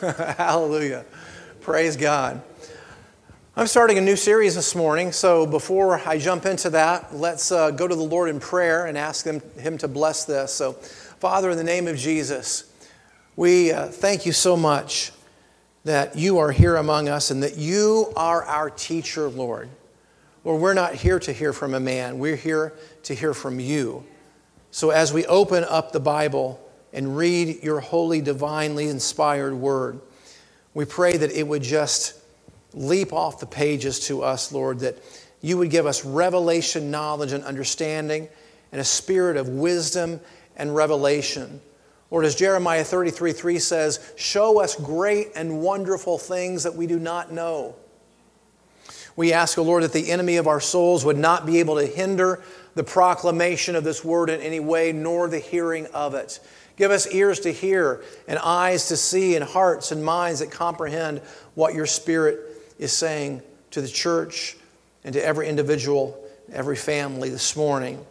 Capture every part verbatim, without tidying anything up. Hallelujah. Praise God. I'm starting a new series this morning, so before I jump into that, let's uh, go to the Lord in prayer and ask him, him to bless this. So, Father, in the name of Jesus, we uh, thank you so much that you are here among us and that you are our teacher, Lord. Lord, we're not here to hear from a man. We're here to hear from you. So as we open up the Bible and read your holy, divinely inspired word, we pray that it would just leap off the pages to us, Lord, that you would give us revelation, knowledge, and understanding, and a spirit of wisdom and revelation. Lord, as Jeremiah thirty-three three says, show us great and wonderful things that we do not know. We ask, O Lord, that the enemy of our souls would not be able to hinder the proclamation of this word in any way, nor the hearing of it. Give us ears to hear and eyes to see and hearts and minds that comprehend what your Spirit is saying to the church and to every individual, every family this morning.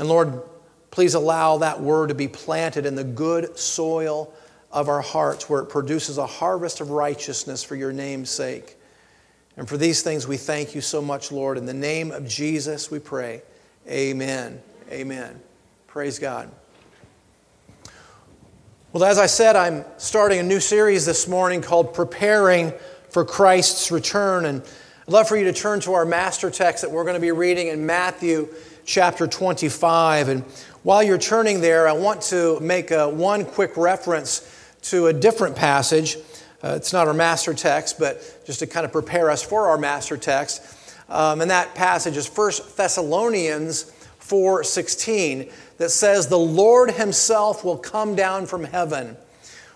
And Lord, please allow that word to be planted in the good soil of our hearts where it produces a harvest of righteousness for your name's sake. And for these things we thank you so much, Lord. In the name of Jesus we pray. Amen. Amen. Praise God. Well, as I said, I'm starting a new series this morning called Preparing for Christ's Return. And I'd love for you to turn to our master text that we're going to be reading in Matthew chapter twenty-five. And while you're turning there, I want to make a, one quick reference to a different passage. Uh, it's not our master text, but just to kind of prepare us for our master text. Um, and that passage is First Thessalonians four sixteen that says, the Lord himself will come down from heaven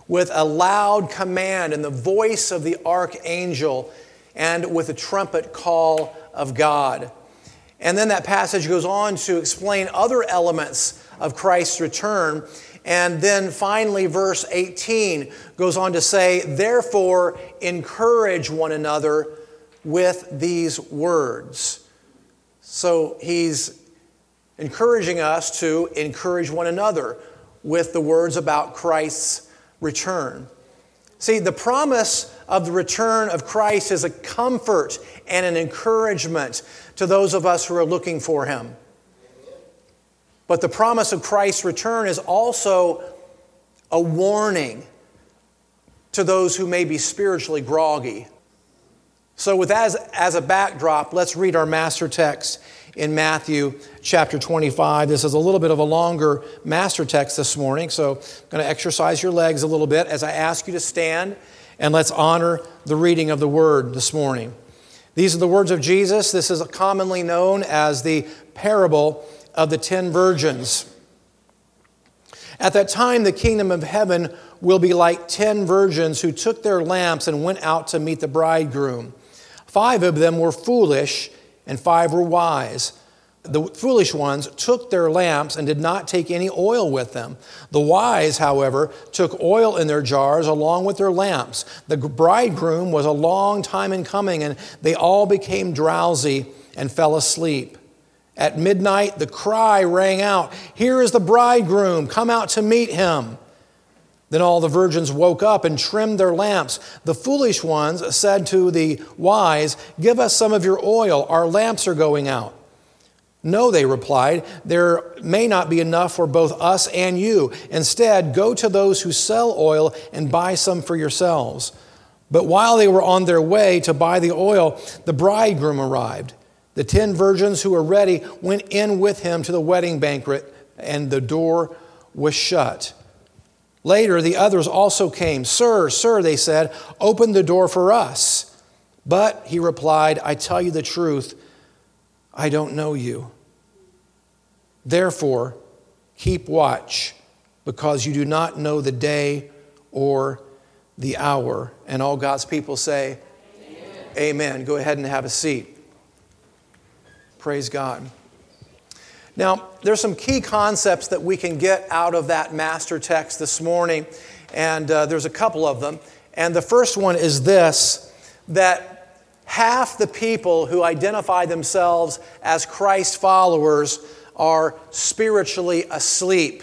with a loud command and the voice of the archangel and with a trumpet call of God. And then that passage goes on to explain other elements of Christ's return. And then finally, verse eighteen goes on to say, therefore, encourage one another with these words. So he's encouraging us to encourage one another with the words about Christ's return. See, the promise of the return of Christ is a comfort and an encouragement to those of us who are looking for him. But the promise of Christ's return is also a warning to those who may be spiritually groggy. So with that as, as a backdrop, let's read our master text in Matthew chapter twenty-five. This is a little bit of a longer master text this morning, so I'm going to exercise your legs a little bit as I ask you to stand, and let's honor the reading of the word this morning. These are the words of Jesus. This is commonly known as the parable of the ten virgins. At that time, the kingdom of heaven will be like ten virgins who took their lamps and went out to meet the bridegroom. Five of them were foolish and five were wise. The foolish ones took their lamps and did not take any oil with them. The wise, however, took oil in their jars along with their lamps. The bridegroom was a long time in coming, and they all became drowsy and fell asleep. At midnight, the cry rang out, here is the bridegroom, come out to meet him. Then all the virgins woke up and trimmed their lamps. The foolish ones said to the wise, give us some of your oil, our lamps are going out. No, they replied, there may not be enough for both us and you. Instead, go to those who sell oil and buy some for yourselves. But while they were on their way to buy the oil, the bridegroom arrived. The ten virgins who were ready went in with him to the wedding banquet, and the door was shut. Later, the others also came. Sir, sir, they said, open the door for us. But he replied, I tell you the truth, I don't know you. Therefore, keep watch, because you do not know the day or the hour. And all God's people say, amen. Amen. Go ahead and have a seat. Praise God. Now, there's some key concepts that we can get out of that master text this morning, and uh, there's a couple of them. And the first one is this, that half the people who identify themselves as Christ followers are spiritually asleep,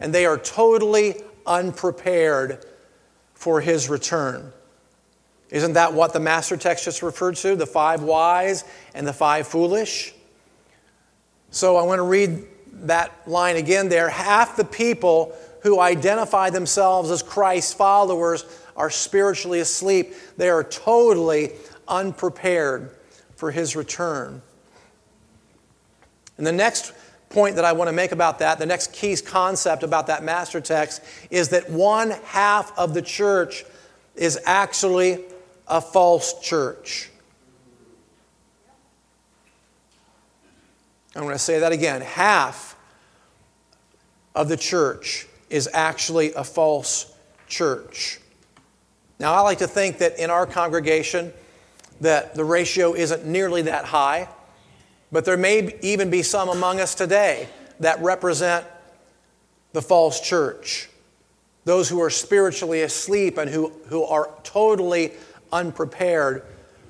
and they are totally unprepared for his return. Isn't that what the master text just referred to? The five wise and the five foolish? So I want to read that line again there. Half the people who identify themselves as Christ's followers are spiritually asleep. They are totally unprepared for his return. And the next point that I want to make about that, the next key concept about that master text, is that one half of the church is actually a false church. I'm going to say that again. Half of the church is actually a false church. Now, I like to think that in our congregation that the ratio isn't nearly that high, but there may even be some among us today that represent the false church, those who are spiritually asleep and who, who are totally unprepared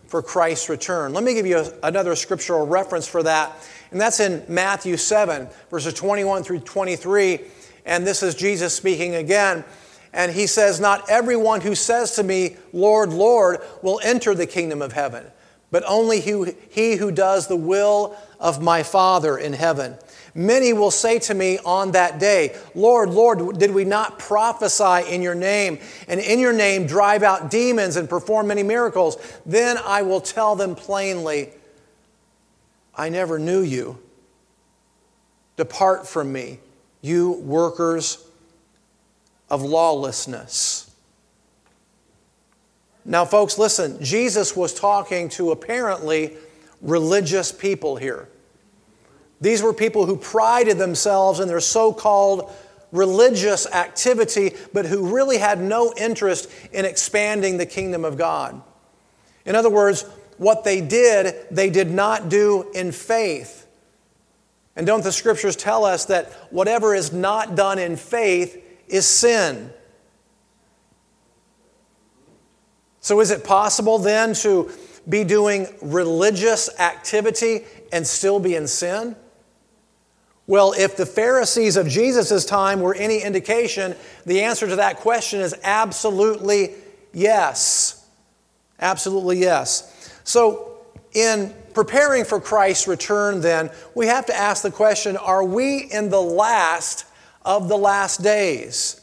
for Christ's return. Let me give you a, another scriptural reference for that, and that's in Matthew seven, verses twenty-one through twenty-three, and this is Jesus speaking again, and he says, "Not everyone who says to me, 'Lord, Lord,' will enter the kingdom of heaven, but only he who does the will of my Father in heaven. Many will say to me on that day, 'Lord, Lord, did we not prophesy in your name, and in your name drive out demons and perform many miracles?' Then I will tell them plainly, 'I never knew you. Depart from me, you workers of lawlessness.'" Now, folks, listen, Jesus was talking to apparently religious people here. These were people who prided themselves in their so-called religious activity, but who really had no interest in expanding the kingdom of God. In other words, what they did, they did not do in faith. And don't the scriptures tell us that whatever is not done in faith is sin? So is it possible then to be doing religious activity and still be in sin? Well, if the Pharisees of Jesus' time were any indication, the answer to that question is absolutely yes. Absolutely yes. So in preparing for Christ's return then, we have to ask the question, are we in the last of the last days?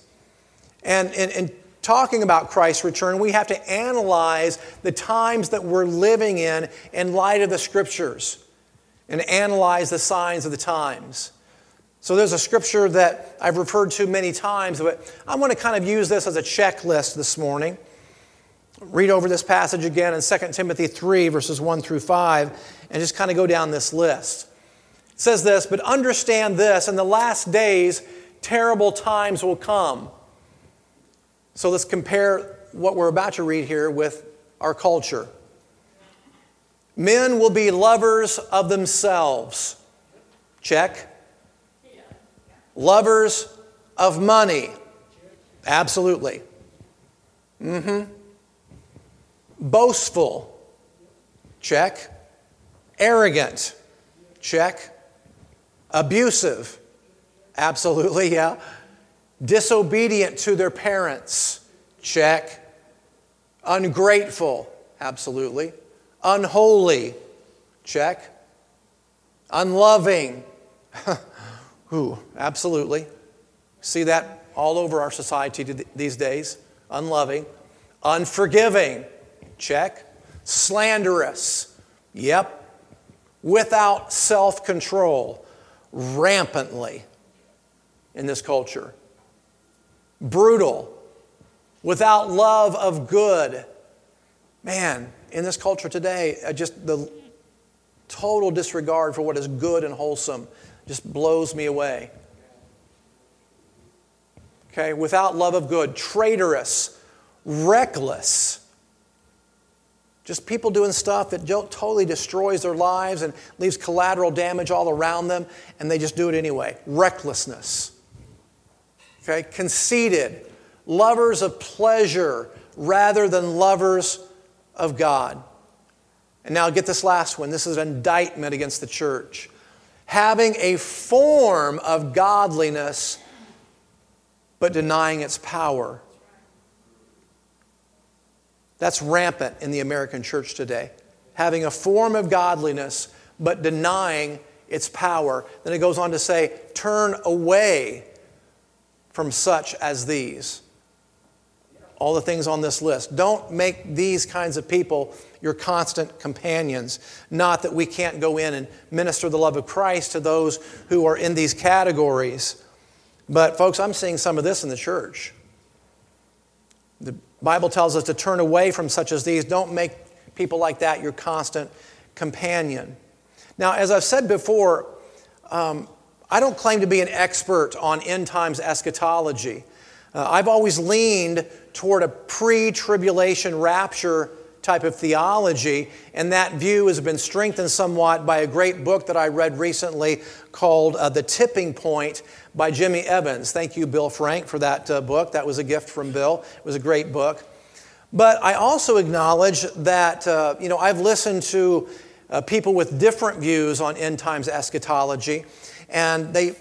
And in, in talking about Christ's return, we have to analyze the times that we're living in in light of the scriptures and analyze the signs of the times. So there's a scripture that I've referred to many times, but I want to kind of use this as a checklist this morning. Read over this passage again in Second Timothy three, verses one through five, and just kind of go down this list. It says this, "But understand this, in the last days, terrible times will come." So let's compare what we're about to read here with our culture. "Men will be lovers of themselves." Check. "Lovers of money." Absolutely. Mm-hmm. "Boastful." Check. "Arrogant." Check. "Abusive." Absolutely, yeah. "Disobedient to their parents." Check. "Ungrateful." Absolutely. "Unholy." Check. "Unloving." Ooh, absolutely. See that all over our society these days. Unloving. "Unforgiving." Check. "Slanderous." Yep. "Without self-control." Rampantly in this culture. "Brutal, without love of good." Man, in this culture today, just the total disregard for what is good and wholesome just blows me away. Okay, "without love of good," "traitorous," "reckless." Just people doing stuff that totally destroys their lives and leaves collateral damage all around them, and they just do it anyway. Recklessness. Okay, "conceited," "lovers of pleasure rather than lovers of God." And now get this last one. This is an indictment against the church. "Having a form of godliness, but denying its power." That's rampant in the American church today. Having a form of godliness, but denying its power. Then it goes on to say, turn away from such as these. All the things on this list. Don't make these kinds of people your constant companions. Not that we can't go in and minister the love of Christ to those who are in these categories. But folks, I'm seeing some of this in the church. The Bible tells us to turn away from such as these. Don't make people like that your constant companion. Now, as I've said before, um, I don't claim to be an expert on end times eschatology. Uh, I've always leaned toward a pre-tribulation rapture type of theology, and that view has been strengthened somewhat by a great book that I read recently called uh, The Tipping Point by Jimmy Evans. Thank you, Bill Frank, for that uh, book. That was a gift from Bill. It was a great book. But I also acknowledge that, uh, you know, I've listened to uh, people with different views on end times eschatology, and they...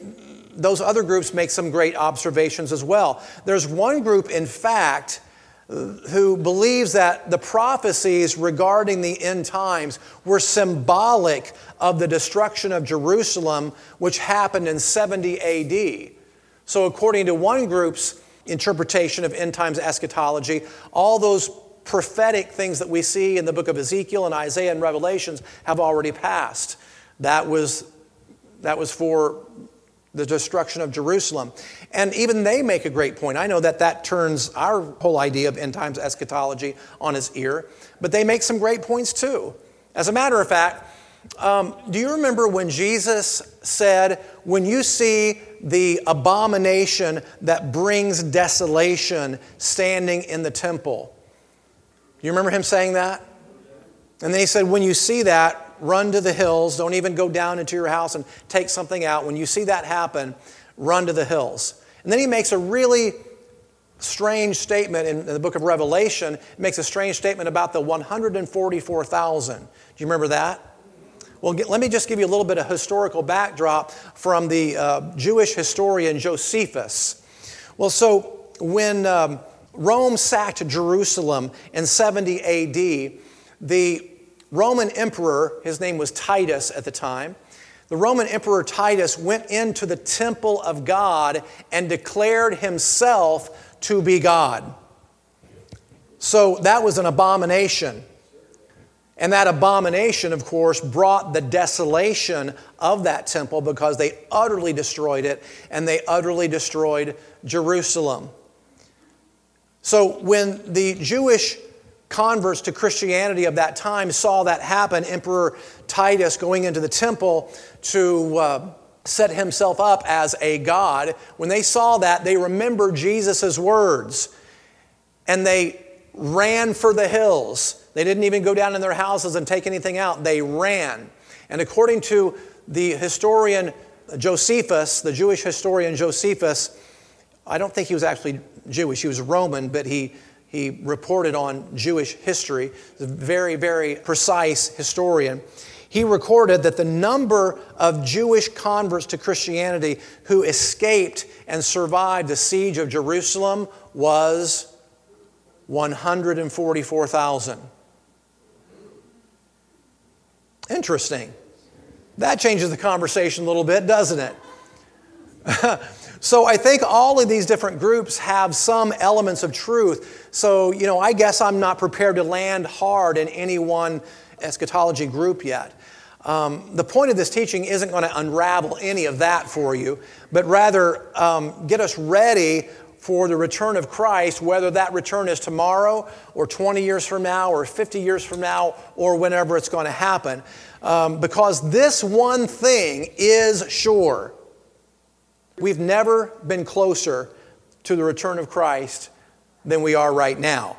those other groups make some great observations as well. There's one group, in fact, who believes that the prophecies regarding the end times were symbolic of the destruction of Jerusalem, which happened in seventy A D. So according to one group's interpretation of end times eschatology, all those prophetic things that we see in the book of Ezekiel and Isaiah and Revelations have already passed. That was, that was for... the destruction of Jerusalem. And even they make a great point. I know that that turns our whole idea of end times eschatology on its ear, but they make some great points too. As a matter of fact, um, do you remember when Jesus said, when you see the abomination that brings desolation standing in the temple? Do you remember him saying that? And then he said, when you see that, run to the hills. Don't even go down into your house and take something out. When you see that happen, run to the hills. And then he makes a really strange statement in the book of Revelation. He makes a strange statement about the one hundred forty-four thousand. Do you remember that? Well, get, let me just give you a little bit of historical backdrop from the uh, Jewish historian Josephus. Well, so when um, Rome sacked Jerusalem in seventy A D, the Roman emperor, his name was Titus at the time, the Roman emperor Titus went into the temple of God and declared himself to be God. So that was an abomination. And that abomination, of course, brought the desolation of that temple because they utterly destroyed it and they utterly destroyed Jerusalem. So when the Jewish converts to Christianity of that time saw that happen, Emperor Titus going into the temple to uh, set himself up as a god. When they saw that, they remembered Jesus' words and they ran for the hills. They didn't even go down in their houses and take anything out. They ran. And according to the historian Josephus, the Jewish historian Josephus, I don't think he was actually Jewish, he was Roman, but he He reported on Jewish history. He's a very, very precise historian. He recorded that the number of Jewish converts to Christianity who escaped and survived the siege of Jerusalem was one hundred forty-four thousand. Interesting. That changes the conversation a little bit, doesn't it? So I think all of these different groups have some elements of truth. So, you know, I guess I'm not prepared to land hard in any one eschatology group yet. Um, the point of this teaching isn't going to unravel any of that for you, but rather um, get us ready for the return of Christ, whether that return is tomorrow or twenty years from now or fifty years from now or whenever it's going to happen. Um, because this one thing is sure. We've never been closer to the return of Christ than we are right now.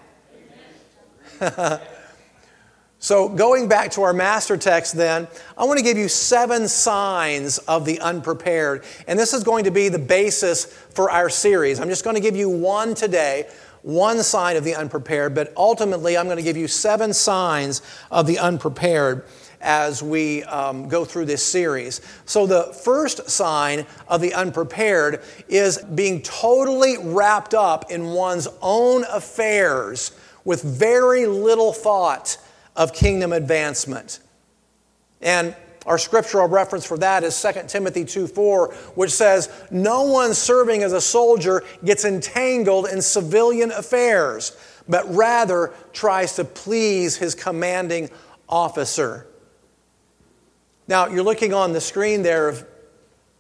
So going back to our master text then, I want to give you seven signs of the unprepared. And this is going to be the basis for our series. I'm just going to give you one today, one sign of the unprepared, but ultimately I'm going to give you seven signs of the unprepared as we um, go through this series. So the first sign of the unprepared is being totally wrapped up in one's own affairs with very little thought of kingdom advancement. And our scriptural reference for that is Second Timothy two four, which says, "No one serving as a soldier gets entangled in civilian affairs, but rather tries to please his commanding officer." Now, you're looking on the screen there of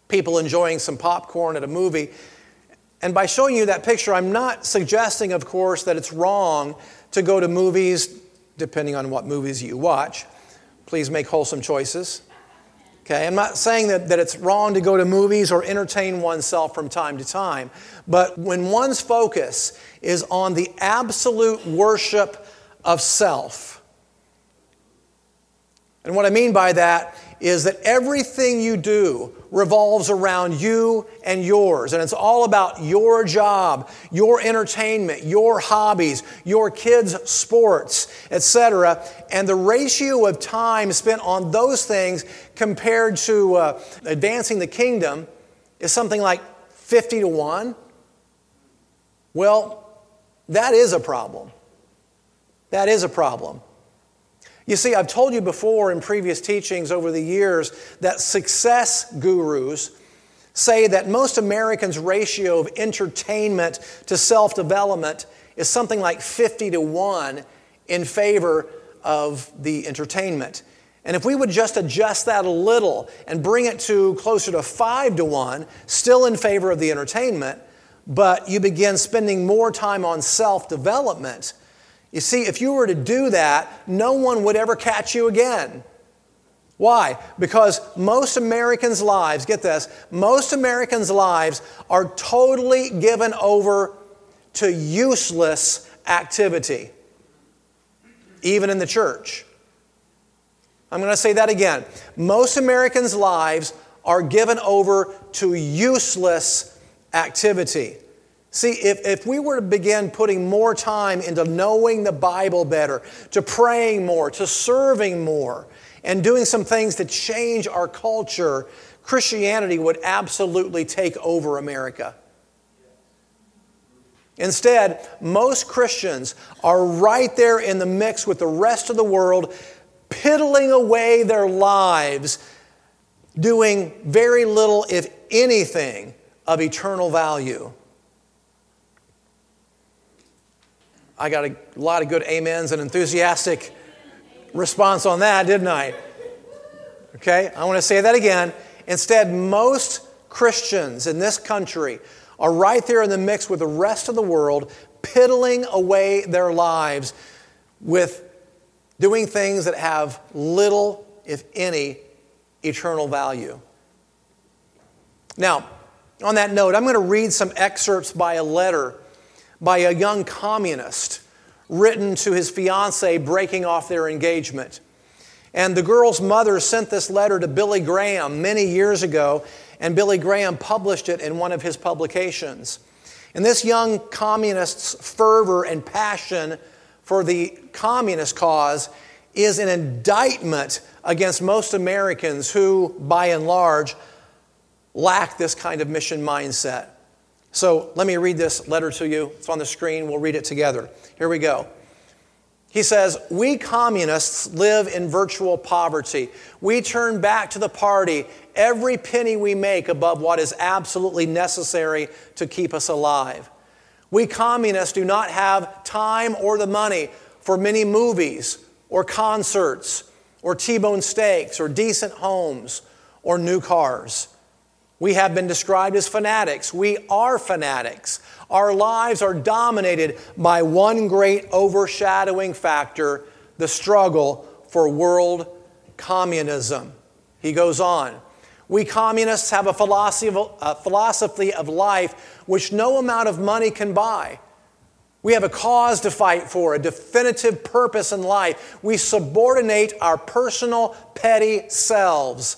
people enjoying some popcorn at a movie. And by showing you that picture, I'm not suggesting, of course, that it's wrong to go to movies, depending on what movies you watch. Please make wholesome choices. Okay, I'm not saying that, that it's wrong to go to movies or entertain oneself from time to time. But when one's focus is on the absolute worship of self. And what I mean by that is that everything you do revolves around you and yours. And it's all about your job, your entertainment, your hobbies, your kids' sports, et cetera. And the ratio of time spent on those things compared to uh, advancing the kingdom is something like fifty to one. Well, that is a problem. That is a problem. You see, I've told you before in previous teachings over the years that success gurus say that most Americans' ratio of entertainment to self-development is something like fifty to one in favor of the entertainment. And if we would just adjust that a little and bring it to closer to five to one, still in favor of the entertainment, but you begin spending more time on self-development. You see, if you were to do that, no one would ever catch you again. Why? Because most Americans' lives, get this, most Americans' lives are totally given over to useless activity, even in the church. I'm going to say that again. Most Americans' lives are given over to useless activity. See, if, if we were to begin putting more time into knowing the Bible better, to praying more, to serving more, and doing some things to change our culture, Christianity would absolutely take over America. Instead, most Christians are right there in the mix with the rest of the world, piddling away their lives, doing very little, if anything, of eternal value. I got a lot of good amens and enthusiastic response on that, didn't I? Okay, I want to say that again. Instead, most Christians in this country are right there in the mix with the rest of the world, piddling away their lives with doing things that have little, if any, eternal value. Now, on that note, I'm going to read some excerpts by a letter by a young communist written to his fiancée breaking off their engagement. And the girl's mother sent this letter to Billy Graham many years ago, and Billy Graham published it in one of his publications. And this young communist's fervor and passion for the communist cause is an indictment against most Americans who, by and large, lack this kind of mission mindset. So let me read this letter to you. It's on the screen. We'll read it together. Here we go. He says, "We communists live in virtual poverty. We turn back to the party every penny we make above what is absolutely necessary to keep us alive. We communists do not have time or the money for many movies or concerts or T-bone steaks or decent homes or new cars. We have been described as fanatics. We are fanatics. Our lives are dominated by one great overshadowing factor, the struggle for world communism." He goes on, "We communists have a philosophy of life which no amount of money can buy. We have a cause to fight for, a definitive purpose in life. We subordinate our personal petty selves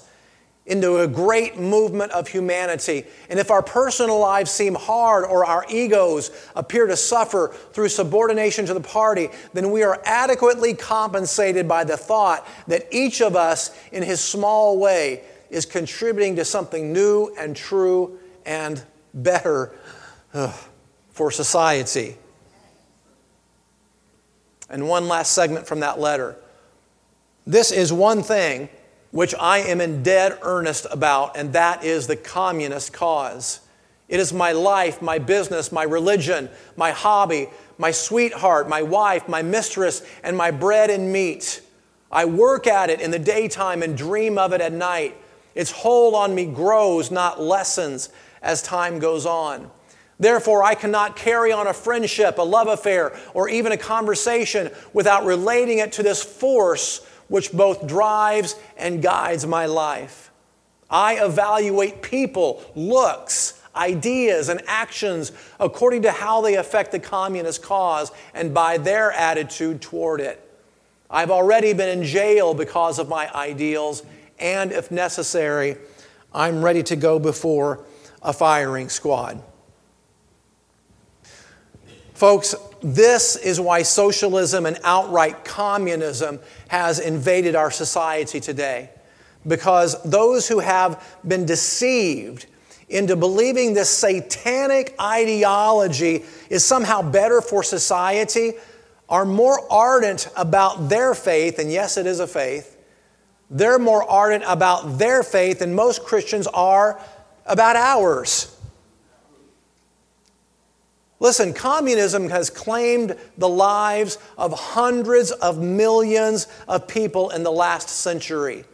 into a great movement of humanity. And if our personal lives seem hard or our egos appear to suffer through subordination to the party, then we are adequately compensated by the thought that each of us in his small way is contributing to something new and true and better uh, for society." And one last segment from that letter. This is one thing which I am in dead earnest about, and that is the communist cause. It is my life, my business, my religion, my hobby, my sweetheart, my wife, my mistress, and my bread and meat. I work at it in the daytime and dream of it at night. Its hold on me grows, not lessens, as time goes on. Therefore, I cannot carry on a friendship, a love affair, or even a conversation without relating it to this force which both drives and guides my life. I evaluate people, looks, ideas, and actions according to how they affect the communist cause and by their attitude toward it. I've already been in jail because of my ideals, and if necessary, I'm ready to go before a firing squad. Folks, this is why socialism and outright communism has invaded our society today, because those who have been deceived into believing this satanic ideology is somehow better for society are more ardent about their faith, and yes, it is a faith, they're more ardent about their faith than most Christians are about ours. Listen, communism has claimed the lives of hundreds of millions of people in the last century.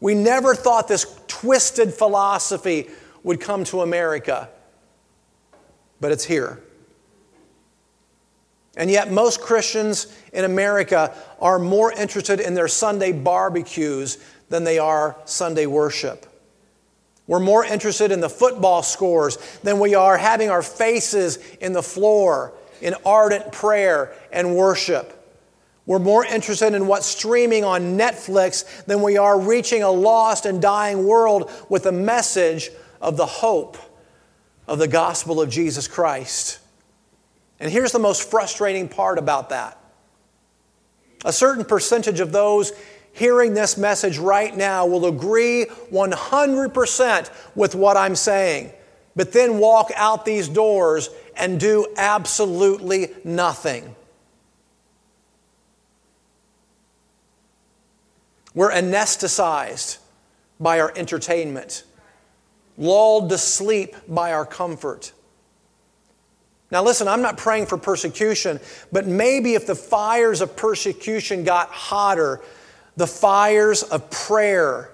We never thought this twisted philosophy would come to America, but it's here. And yet most Christians in America are more interested in their Sunday barbecues than they are Sunday worship. We're more interested in the football scores than we are having our faces in the floor in ardent prayer and worship. We're more interested in what's streaming on Netflix than we are reaching a lost and dying world with a message of the hope of the gospel of Jesus Christ. And here's the most frustrating part about that. A certain percentage of those hearing this message right now will agree one hundred percent with what I'm saying, but then walk out these doors and do absolutely nothing. We're anesthetized by our entertainment, lulled to sleep by our comfort. Now listen, I'm not praying for persecution, but maybe if the fires of persecution got hotter, the fires of prayer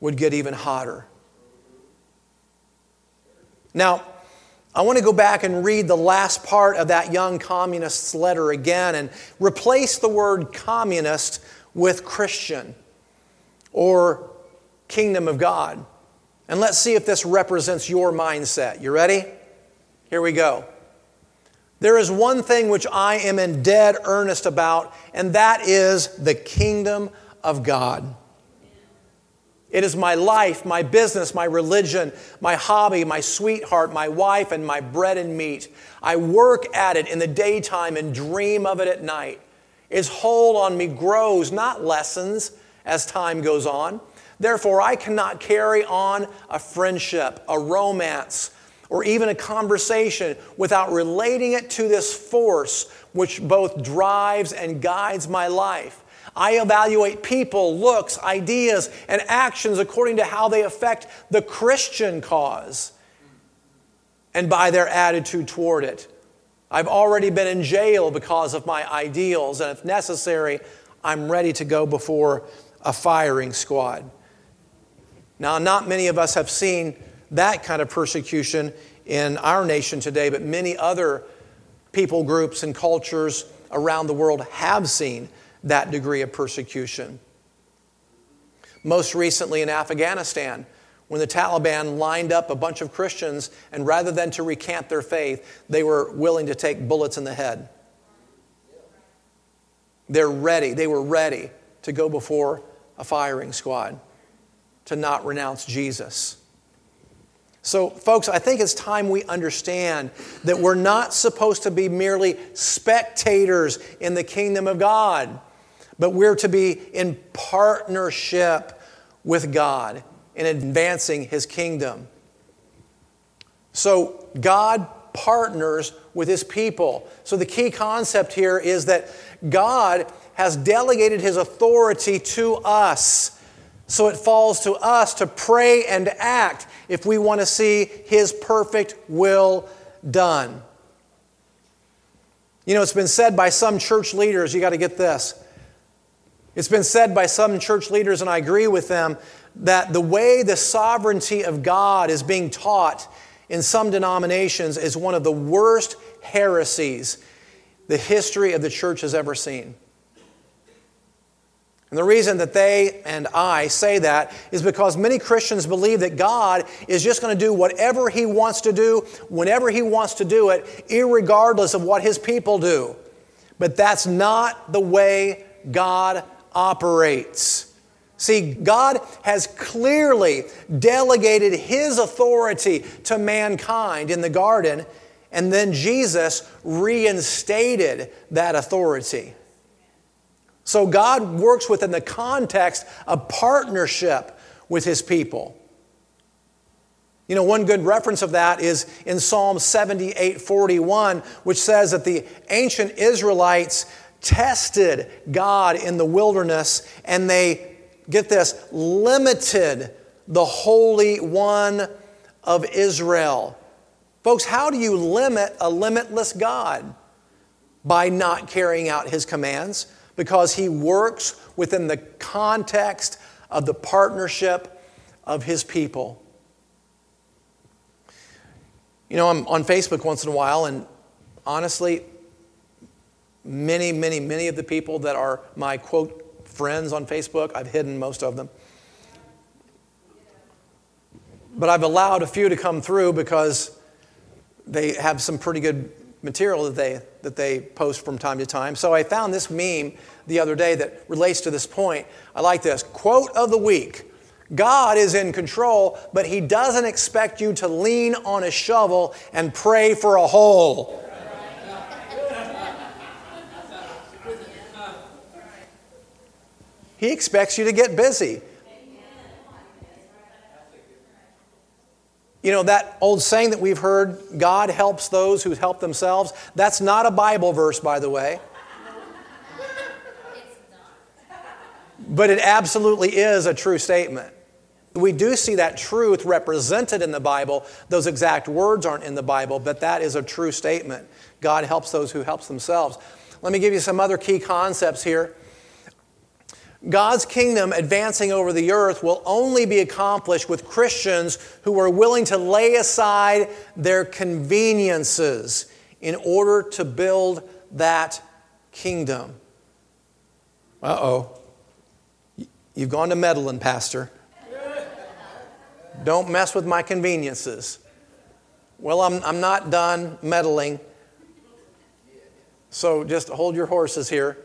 would get even hotter. Now, I want to go back and read the last part of that young communist's letter again and replace the word communist with Christian or kingdom of God. And let's see if this represents your mindset. You ready? Here we go. There is one thing which I am in dead earnest about, and that is the kingdom of God. It is my life, my business, my religion, my hobby, my sweetheart, my wife, and my bread and meat. I work at it in the daytime and dream of it at night. Its hold on me grows, not lessens, as time goes on. Therefore, I cannot carry on a friendship, a romance, or even a conversation without relating it to this force which both drives and guides my life. I evaluate people, looks, ideas, and actions according to how they affect the Christian cause and by their attitude toward it. I've already been in jail because of my ideals, and if necessary, I'm ready to go before a firing squad. Now, not many of us have seen that kind of persecution in our nation today, but many other people groups and cultures around the world have seen that degree of persecution. Most recently in Afghanistan, when the Taliban lined up a bunch of Christians, and rather than to recant their faith, they were willing to take bullets in the head. They're ready. They were ready to go before a firing squad, to not renounce Jesus. So, folks, I think it's time we understand that we're not supposed to be merely spectators in the kingdom of God, but we're to be in partnership with God in advancing His kingdom. So, God partners with his people. So the key concept here is that God has delegated his authority to us. So it falls to us to pray and act if we want to see his perfect will done. You know, it's been said by some church leaders, you got to get this. It's been said by some church leaders, and I agree with them, that the way the sovereignty of God is being taught in some denominations is one of the worst heresies the history of the church has ever seen. And the reason that they and I say that is because many Christians believe that God is just going to do whatever he wants to do, whenever he wants to do it, irregardless of what his people do. But that's not the way God operates. See, God has clearly delegated his authority to mankind in the garden, and then Jesus reinstated that authority. So God works within the context of partnership with his people. You know, one good reference of that is in Psalm seventy-eight forty-one, which says that the ancient Israelites tested God in the wilderness, and they, get this, limited the Holy One of Israel. Folks, how do you limit a limitless God? By not carrying out his commands, because he works within the context of the partnership of his people. You know, I'm on Facebook once in a while, and honestly, Many, many, many of the people that are my, quote, friends on Facebook, I've hidden most of them. But I've allowed a few to come through because they have some pretty good material that they that they post from time to time. So I found this meme the other day that relates to this point. I like this. Quote of the week. God is in control, but he doesn't expect you to lean on a shovel and pray for a hole. He expects you to get busy. You know, that old saying that we've heard, God helps those who help themselves. That's not a Bible verse, by the way. But it absolutely is a true statement. We do see that truth represented in the Bible. Those exact words aren't in the Bible, but that is a true statement. God helps those who help themselves. Let me give you some other key concepts here. God's kingdom advancing over the earth will only be accomplished with Christians who are willing to lay aside their conveniences in order to build that kingdom. Uh-oh. You've gone to meddling, Pastor. Don't mess with my conveniences. Well, I'm, I'm not done meddling. So just hold your horses here.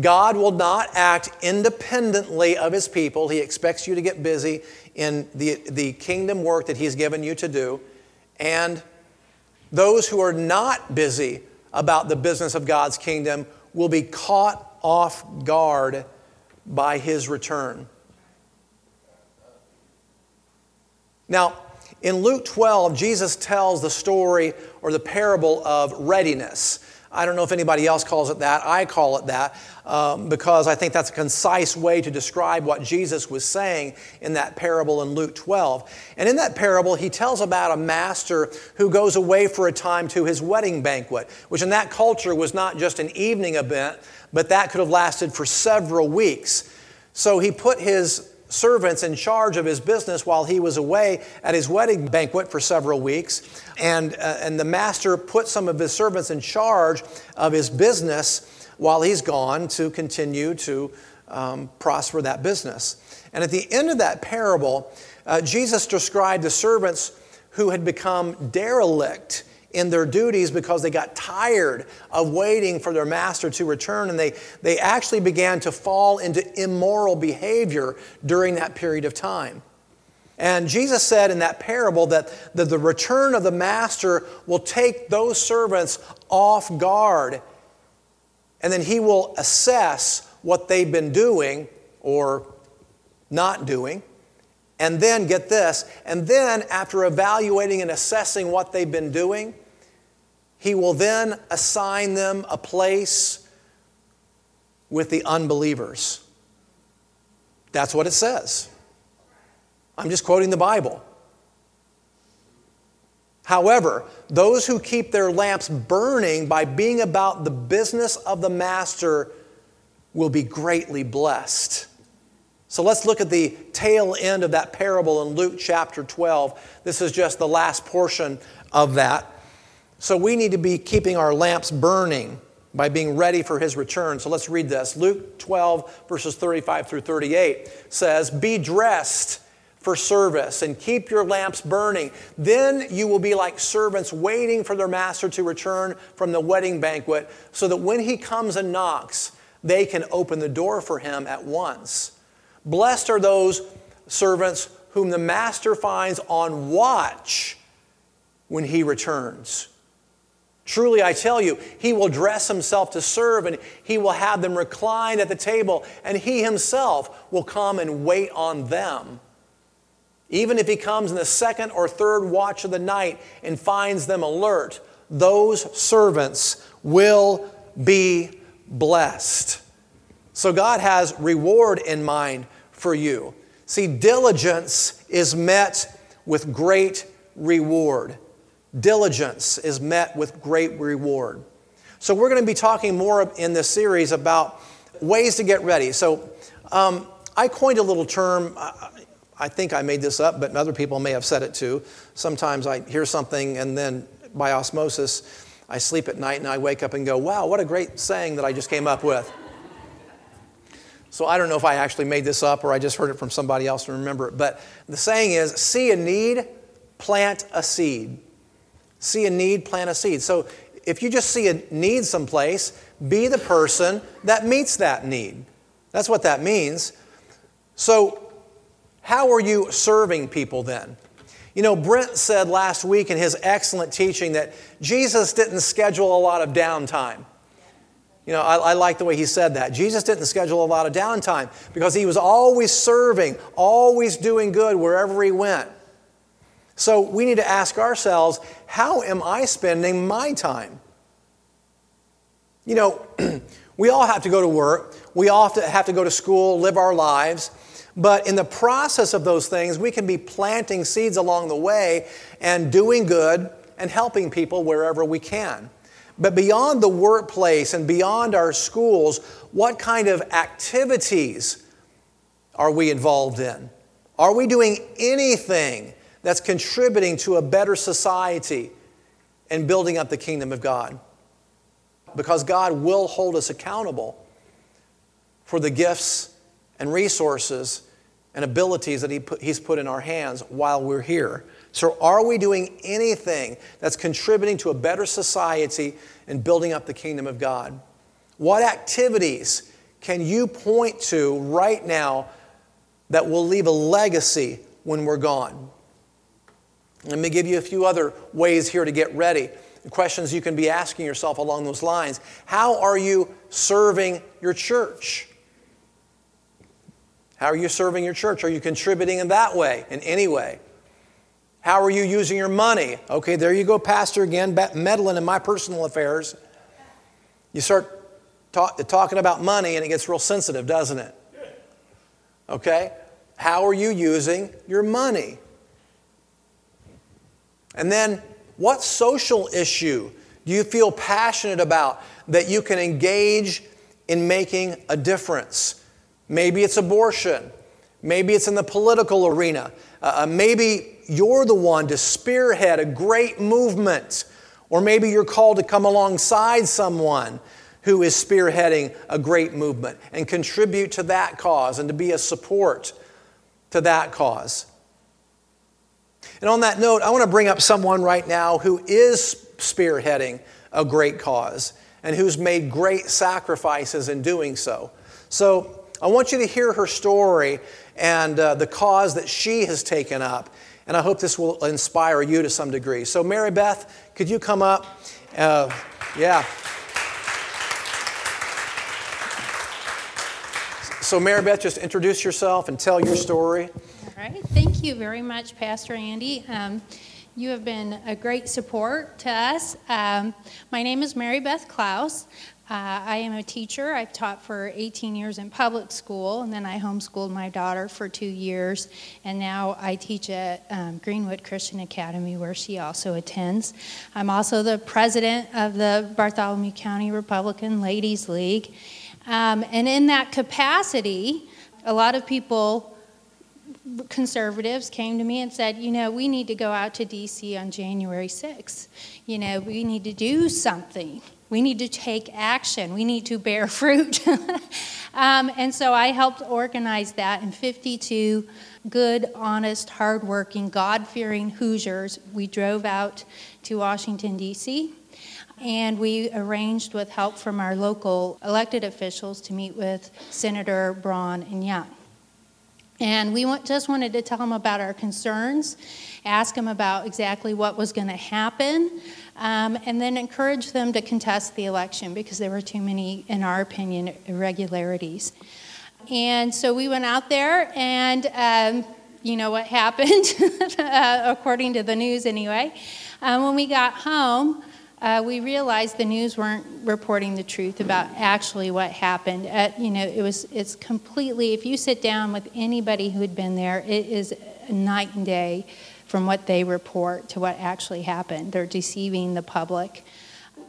God will not act independently of his people. He expects you to get busy in the, the kingdom work that he's given you to do. And those who are not busy about the business of God's kingdom will be caught off guard by his return. Now, in Luke twelve, Jesus tells the story or the parable of readiness. I don't know if anybody else calls it that. I call it that um, because I think that's a concise way to describe what Jesus was saying in that parable in Luke twelve. And in that parable, he tells about a master who goes away for a time to his wedding banquet, which in that culture was not just an evening event, but that could have lasted for several weeks. So he put his servants in charge of his business while he was away at his wedding banquet for several weeks. And, uh, and the master put some of his servants in charge of his business while he's gone to continue to um, prosper that business. And at the end of that parable, uh, Jesus described the servants who had become derelict in their duties because they got tired of waiting for their master to return, and they, they actually began to fall into immoral behavior during that period of time. And Jesus said in that parable that, that the return of the master will take those servants off guard, and then he will assess what they've been doing or not doing, And then, get this, and then after evaluating and assessing what they've been doing, he will then assign them a place with the unbelievers. That's what it says. I'm just quoting the Bible. However, those who keep their lamps burning by being about the business of the master will be greatly blessed. So let's look at the tail end of that parable in Luke chapter twelve. This is just the last portion of that. So we need to be keeping our lamps burning by being ready for his return. So let's read this. Luke twelve, verses thirty-five through thirty-eight says, "Be dressed for service and keep your lamps burning. Then you will be like servants waiting for their master to return from the wedding banquet, so that when he comes and knocks, they can open the door for him at once. Blessed are those servants whom the master finds on watch when he returns. Truly, I tell you, he will dress himself to serve, and he will have them recline at the table, and he himself will come and wait on them. Even if he comes in the second or third watch of the night and finds them alert, those servants will be blessed." So God has reward in mind for you. See, diligence is met with great reward. Diligence is met with great reward. So we're going to be talking more in this series about ways to get ready. So um, I coined a little term. I, I think I made this up, but other people may have said it too. Sometimes I hear something and then by osmosis, I sleep at night and I wake up and go, wow, what a great saying that I just came up with. So I don't know if I actually made this up or I just heard it from somebody else and remember it. But the saying is, see a need, plant a seed. See a need, plant a seed. So if you just see a need someplace, be the person that meets that need. That's what that means. So how are you serving people then? You know, Brent said last week in his excellent teaching that Jesus didn't schedule a lot of downtime. You know, I, I like the way he said that. Jesus didn't schedule a lot of downtime because he was always serving, always doing good wherever he went. So we need to ask ourselves, how am I spending my time? You know, we all have to go to work. We all have to go to school, live our lives. But in the process of those things, we can be planting seeds along the way and doing good and helping people wherever we can. But beyond the workplace and beyond our schools, what kind of activities are we involved in? Are we doing anything that's contributing to a better society and building up the kingdom of God? Because God will hold us accountable for the gifts and resources and abilities that he put, he's put in our hands while we're here. So are we doing anything that's contributing to a better society and building up the kingdom of God? What activities can you point to right now that will leave a legacy when we're gone? Let me give you a few other ways here to get ready. The questions you can be asking yourself along those lines. How are you serving your church? How are you serving your church? Are you contributing in that way, in any way? How are you using your money? Okay, there you go, pastor, again, meddling in my personal affairs. You start talk, talking about money and it gets real sensitive, doesn't it? Okay, how are you using your money? And then, what social issue do you feel passionate about that you can engage in making a difference? Maybe it's abortion. Maybe it's in the political arena. Uh, maybe you're the one to spearhead a great movement. Or maybe you're called to come alongside someone who is spearheading a great movement and contribute to that cause and to be a support to that cause. And on that note, I want to bring up someone right now who is spearheading a great cause and who's made great sacrifices in doing so. So I want you to hear her story and uh, the cause that she has taken up. And I hope this will inspire you to some degree. So Mary Beth, could you come up? Uh, yeah. So Mary Beth, just introduce yourself and tell your story. All right. Thank you. Thank you very much, Pastor Andy. Um, you have been a great support to us. Um, my name is Mary Beth Klaus. Uh, I am a teacher. I've taught for eighteen years in public school, and then I homeschooled my daughter for two years, and now I teach at um, Greenwood Christian Academy, where she also attends. I'm also the president of the Bartholomew County Republican Ladies League, um, and in that capacity, a lot of people, conservatives, came to me and said, you know, we need to go out to D C on January sixth. You know, we need to do something. We need to take action. We need to bear fruit. um, and so I helped organize that, and fifty-two good, honest, hardworking, God-fearing Hoosiers, we drove out to Washington, D C, and we arranged with help from our local elected officials to meet with Senator Braun and Young. And we just wanted to tell them about our concerns, ask them about exactly what was going to happen, um, and then encourage them to contest the election because there were too many, in our opinion, irregularities. And so we went out there, and um, you know what happened, uh, according to the news anyway. Um, when we got home, Uh, we realized the news weren't reporting the truth about actually what happened. Uh, you know, it was it's completely, if you sit down with anybody who had been there, it is night and day from what they report to what actually happened. They're deceiving the public.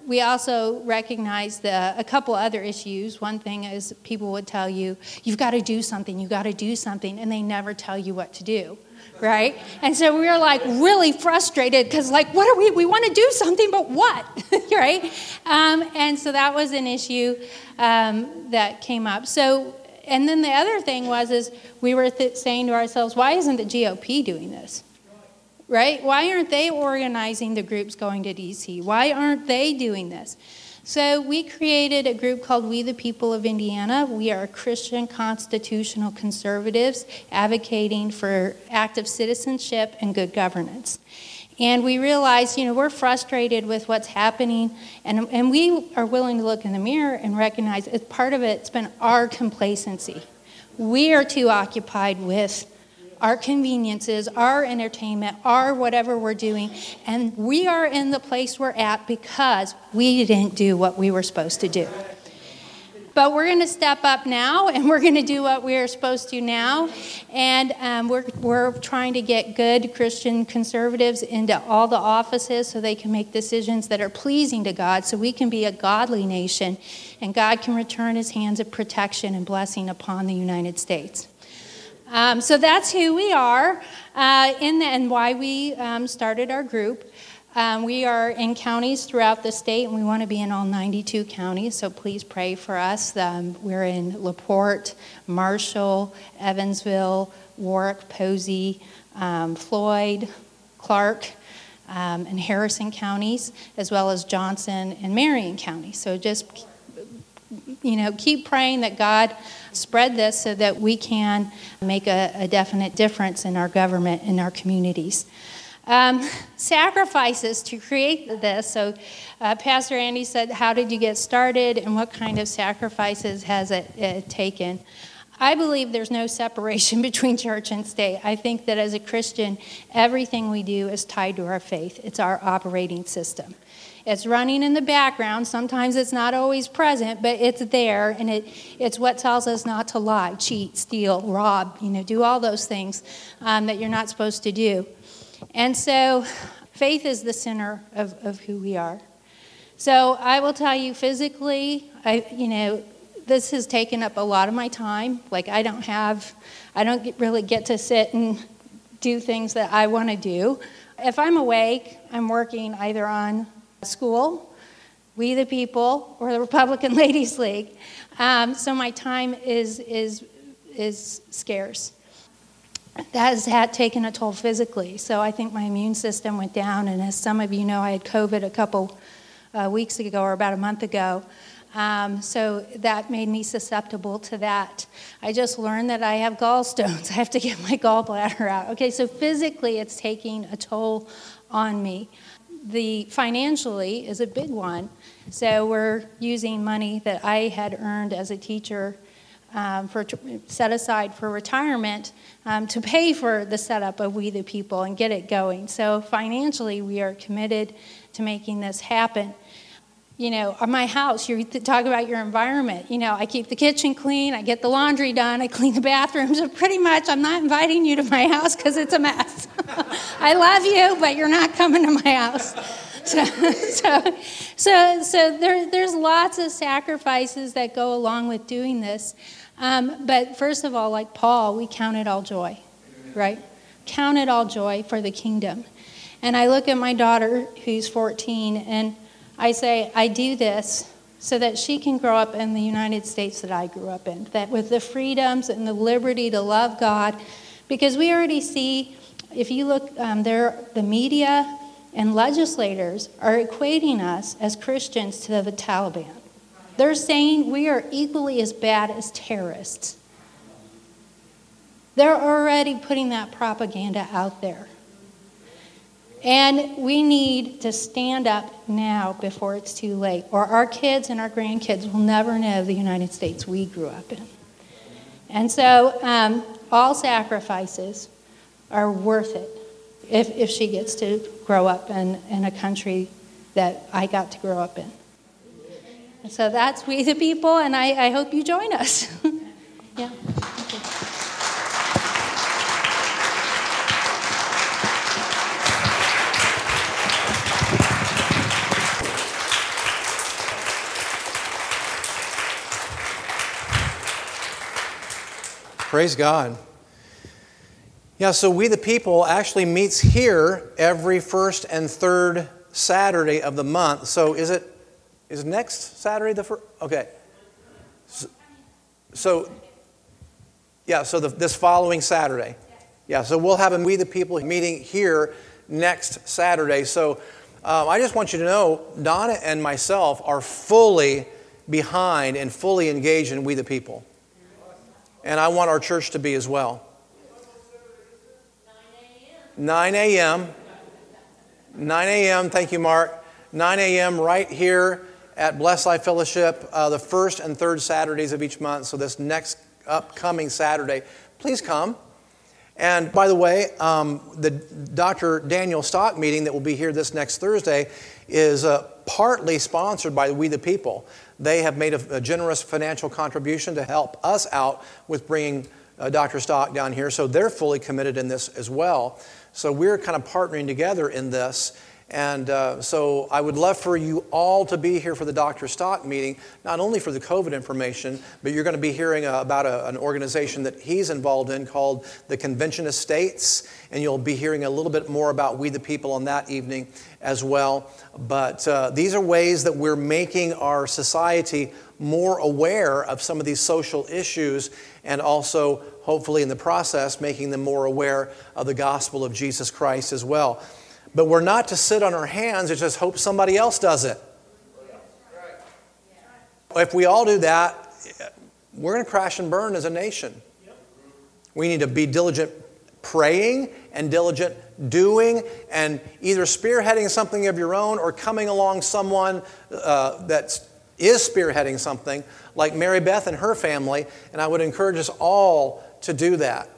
We also recognized the, a couple other issues. One thing is people would tell you, you've got to do something, you've got to do something, and they never tell you what to do. Right? And so we were like really frustrated because like, what are we, we want to do something, but what, right? Um, and so that was an issue um, that came up. So, and then the other thing was, is we were th- saying to ourselves, why isn't the G O P doing this? Right? Why aren't they organizing the groups going to D C? Why aren't they doing this? So we created a group called We the People of Indiana. We are Christian constitutional conservatives advocating for active citizenship and good governance. And we realized, you know, we're frustrated with what's happening, and, and we are willing to look in the mirror and recognize as part of it, it's been our complacency. We are too occupied with our conveniences, our entertainment, our whatever we're doing, and we are in the place we're at because we didn't do what we were supposed to do. But we're going to step up now, and we're going to do what we're supposed to now, and um, we're we're trying to get good Christian conservatives into all the offices so they can make decisions that are pleasing to God, so we can be a godly nation, and God can return his hands of protection and blessing upon the United States. Um, so that's who we are uh, in the, and why we um, started our group. Um, we are in counties throughout the state, and we want to be in all ninety-two counties, so please pray for us. Um, we're in LaPorte, Marshall, Evansville, Warwick, Posey, um, Floyd, Clark, um, and Harrison counties, as well as Johnson and Marion counties. So just, you know, keep praying that God spread this so that we can make a, a definite difference in our government and our communities. Um, sacrifices to create this. So uh, Pastor Andy said, how did you get started and what kind of sacrifices has it, it taken? I believe there's no separation between church and state. I think that as a Christian, everything we do is tied to our faith. It's our operating system. It's running in the background. Sometimes it's not always present, but it's there, and it, it's what tells us not to lie, cheat, steal, rob, you know, do all those things um, that you're not supposed to do. And so faith is the center of, of who we are. So I will tell you physically, I you know, this has taken up a lot of my time. Like I don't have, I don't get, really get to sit and do things that I want to do. If I'm awake, I'm working either on school, We the People, or the Republican Ladies League. Um, so my time is is is scarce. That has had taken a toll physically. So I think my immune system went down, and as some of you know, I had COVID a couple uh, weeks ago or about a month ago. Um, so that made me susceptible to that. I just learned that I have gallstones. I have to get my gallbladder out. Okay, so physically it's taking a toll on me. The financially is a big one. So we're using money that I had earned as a teacher um, for set aside for retirement um, to pay for the setup of We the People and get it going. So financially, we are committed to making this happen. You know, my house, you talk about your environment. You know, I keep the kitchen clean. I get the laundry done. I clean the bathrooms. So pretty much I'm not inviting you to my house because it's a mess. I love you, but you're not coming to my house. So so, so, so there, there's lots of sacrifices that go along with doing this. Um, but first of all, like Paul, we count it all joy, right? Count it all joy for the kingdom. And I look at my daughter, who's fourteen, and I say, I do this so that she can grow up in the United States that I grew up in, that with the freedoms and the liberty to love God, because we already see, if you look, um, there, the media and legislators are equating us as Christians to the Taliban. They're saying we are equally as bad as terrorists. They're already putting that propaganda out there. And we need to stand up now before it's too late, or our kids and our grandkids will never know the United States we grew up in. And so um, all sacrifices are worth it if, if she gets to grow up in, in a country that I got to grow up in. And so that's We the People, and I, I hope you join us. Yeah. Praise God. Yeah, so We the People actually meets here every first and third Saturday of the month. So is it is next Saturday the first? Okay. So, so yeah, so the, this following Saturday. Yeah, so we'll have a We the People meeting here next Saturday. So um, I just want you to know, Donna and myself are fully behind and fully engaged in We the People. And I want our church to be as well. nine a.m. nine a.m. Thank you, Mark. nine a.m. right here at Blessed Life Fellowship, uh, the first and third Saturdays of each month. So this next upcoming Saturday, please come. And by the way, um, the Doctor Daniel Stock meeting that will be here this next Thursday is uh, partly sponsored by We the People. They have made a, a generous financial contribution to help us out with bringing uh, Doctor Stock down here. So they're fully committed in this as well. So we're kind of partnering together in this. And uh, so I would love for you all to be here for the Doctor Stock meeting, not only for the COVID information, but you're going to be hearing uh, about a, an organization that he's involved in called the Convention of States, and you'll be hearing a little bit more about We the People on that evening as well. But uh, these are ways that we're making our society more aware of some of these social issues, and also, hopefully in the process, making them more aware of the gospel of Jesus Christ as well. But we're not to sit on our hands and just hope somebody else does it. If we all do that, we're going to crash and burn as a nation. We need to be diligent praying and diligent doing, and either spearheading something of your own or coming along someone uh, that is spearheading something, like Mary Beth and her family. And I would encourage us all to do that.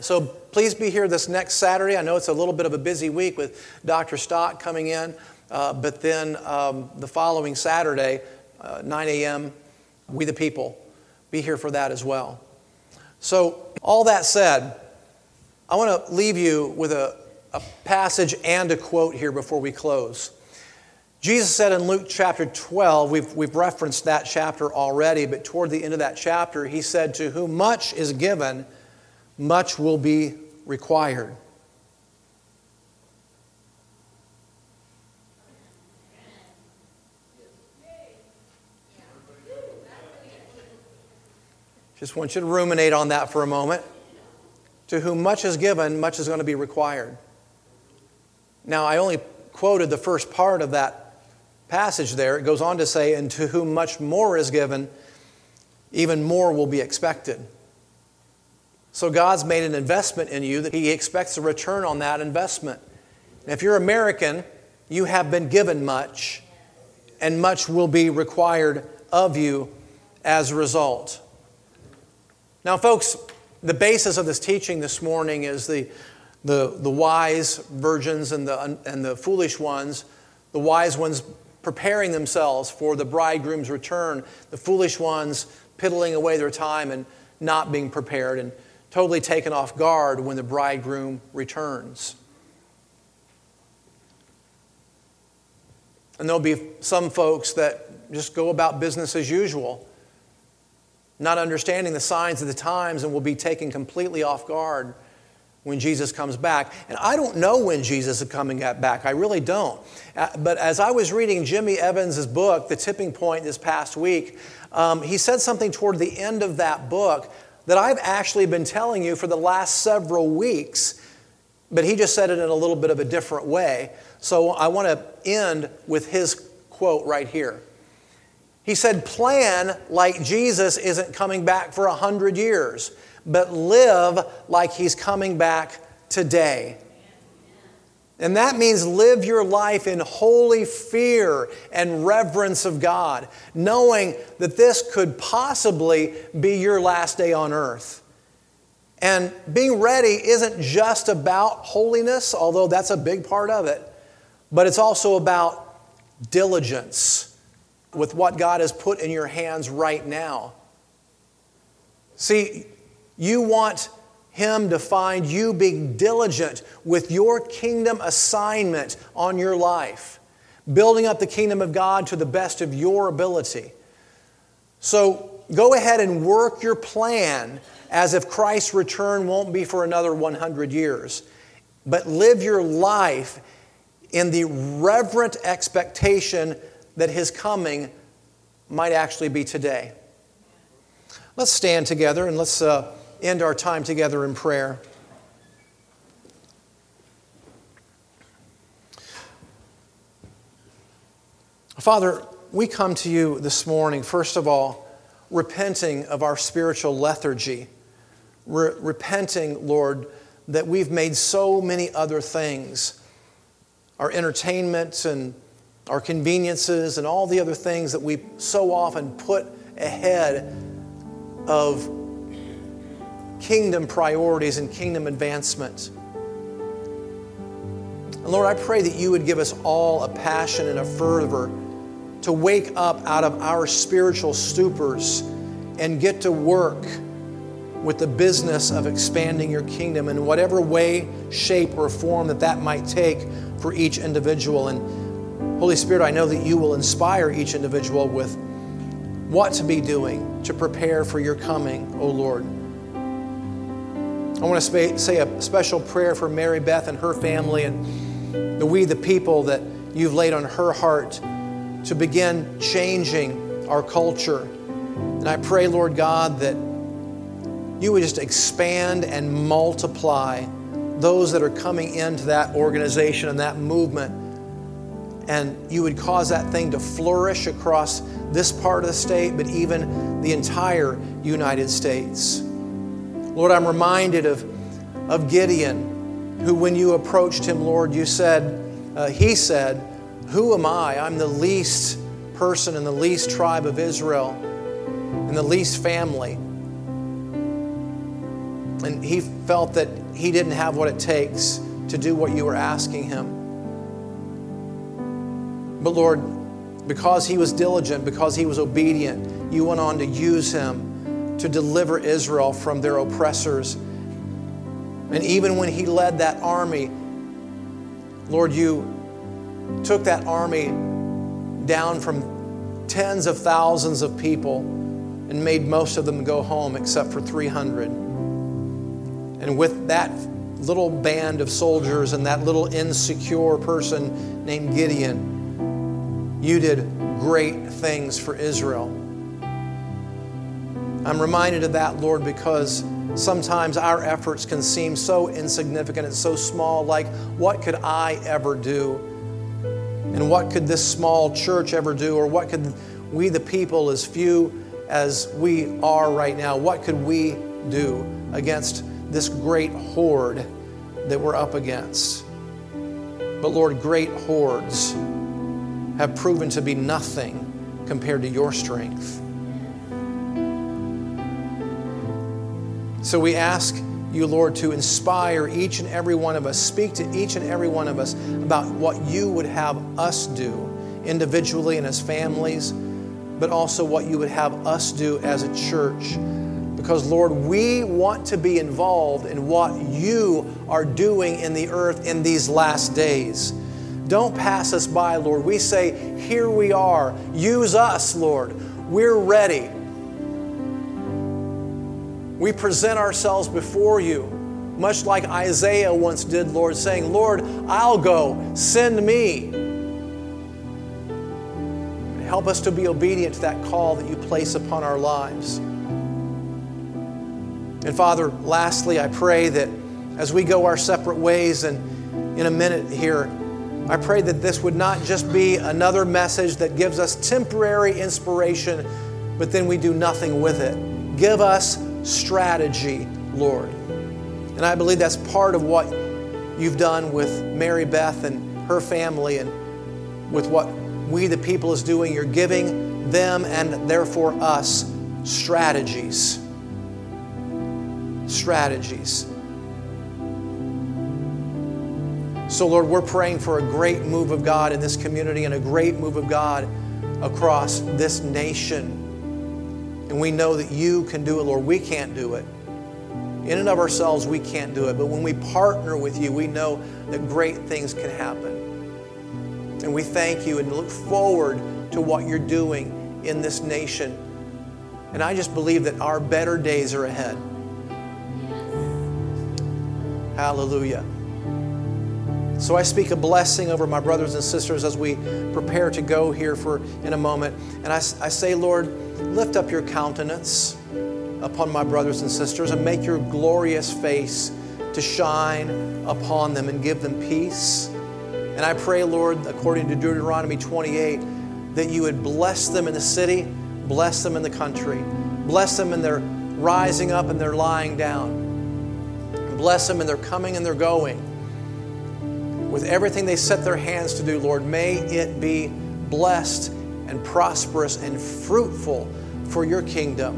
So please be here this next Saturday. I know it's a little bit of a busy week with Doctor Stock coming in, uh, but then um, the following Saturday, uh, nine a.m., We the People, be here for that as well. So all that said, I want to leave you with a, a passage and a quote here before we close. Jesus said in Luke chapter twelve, we've, we've referenced that chapter already, but toward the end of that chapter, he said, "To whom much is given, much will be required." Just want you to ruminate on that for a moment. To whom much is given, much is going to be required. Now, I only quoted the first part of that passage there. It goes on to say, "And to whom much more is given, even more will be expected." So God's made an investment in you that he expects a return on that investment. And if you're American, you have been given much, and much will be required of you as a result. Now, folks, the basis of this teaching this morning is the the, the wise virgins and the and the foolish ones, the wise ones preparing themselves for the bridegroom's return, the foolish ones piddling away their time and not being prepared and totally taken off guard when the bridegroom returns. And there'll be some folks that just go about business as usual, not understanding the signs of the times, and will be taken completely off guard when Jesus comes back. And I don't know when Jesus is coming back. I really don't. But as I was reading Jimmy Evans' book, The Tipping Point, this past week, um, he said something toward the end of that book that I've actually been telling you for the last several weeks, but he just said it in a little bit of a different way. So I want to end with his quote right here. He said, "Plan like Jesus isn't coming back for a hundred years, but live like he's coming back today." And that means live your life in holy fear and reverence of God, knowing that this could possibly be your last day on earth. And being ready isn't just about holiness, although that's a big part of it, but it's also about diligence with what God has put in your hands right now. See, you want Him to find you being diligent with your kingdom assignment on your life, building up the kingdom of God to the best of your ability. So go ahead and work your plan as if Christ's return won't be for another one hundred years. But live your life in the reverent expectation that His coming might actually be today. Let's stand together and let's uh, end our time together in prayer. Father, we come to you this morning, first of all, repenting of our spiritual lethargy. Re- repenting, Lord, that we've made so many other things, our entertainment and our conveniences and all the other things that we so often put ahead of kingdom priorities and kingdom advancement. And Lord, I pray that you would give us all a passion and a fervor to wake up out of our spiritual stupors and get to work with the business of expanding your kingdom in whatever way, shape, or form that that might take for each individual. And Holy Spirit, I know that you will inspire each individual with what to be doing to prepare for your coming, O Lord. I want to say a special prayer for Mary Beth and her family and the We the People that you've laid on her heart to begin changing our culture. And I pray, Lord God, that you would just expand and multiply those that are coming into that organization and that movement, and you would cause that thing to flourish across this part of the state, but even the entire United States. Lord, I'm reminded of, of Gideon, who when you approached him, Lord, you said, uh, he said, "Who am I? I'm the least person in the least tribe of Israel and the least family." And he felt that he didn't have what it takes to do what you were asking him. But Lord, because he was diligent, because he was obedient, you went on to use him to deliver Israel from their oppressors. And even when he led that army, Lord, you took that army down from tens of thousands of people and made most of them go home except for three hundred. And with that little band of soldiers and that little insecure person named Gideon, you did great things for Israel. I'm reminded of that, Lord, because sometimes our efforts can seem so insignificant and so small, like what could I ever do? And what could this small church ever do? Or what could we the people, as few as we are right now, what could we do against this great horde that we're up against? But Lord, great hordes have proven to be nothing compared to your strength. So we ask you, Lord, to inspire each and every one of us, speak to each and every one of us about what you would have us do individually and as families, but also what you would have us do as a church. Because, Lord, we want to be involved in what you are doing in the earth in these last days. Don't pass us by, Lord. We say, here we are. Use us, Lord. We're ready. We present ourselves before you, much like Isaiah once did, Lord, saying, Lord, I'll go. Send me. And help us to be obedient to that call that you place upon our lives. And Father, lastly, I pray that as we go our separate ways and in a minute here, I pray that this would not just be another message that gives us temporary inspiration, but then we do nothing with it. Give us strategy, Lord. And I believe that's part of what you've done with Mary Beth and her family and with what We the People is doing. You're giving them and therefore us strategies. Strategies. So, Lord, we're praying for a great move of God in this community and a great move of God across this nation. And we know that you can do it, Lord. We can't do it. In and of ourselves, we can't do it. But when we partner with you, we know that great things can happen. And we thank you and look forward to what you're doing in this nation. And I just believe that our better days are ahead. Hallelujah. So I speak a blessing over my brothers and sisters as we prepare to go here for in a moment. And I, I say, Lord, lift up your countenance upon my brothers and sisters and make your glorious face to shine upon them and give them peace. And I pray, Lord, according to Deuteronomy twenty-eight, that you would bless them in the city, bless them in the country, bless them in their rising up and their lying down. Bless them in their coming and their going. With everything they set their hands to do, Lord, may it be blessed and prosperous and fruitful for your kingdom.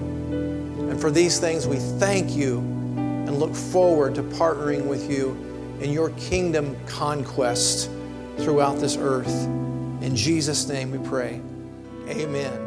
And for these things, we thank you and look forward to partnering with you in your kingdom conquest throughout this earth. In Jesus' name we pray. Amen.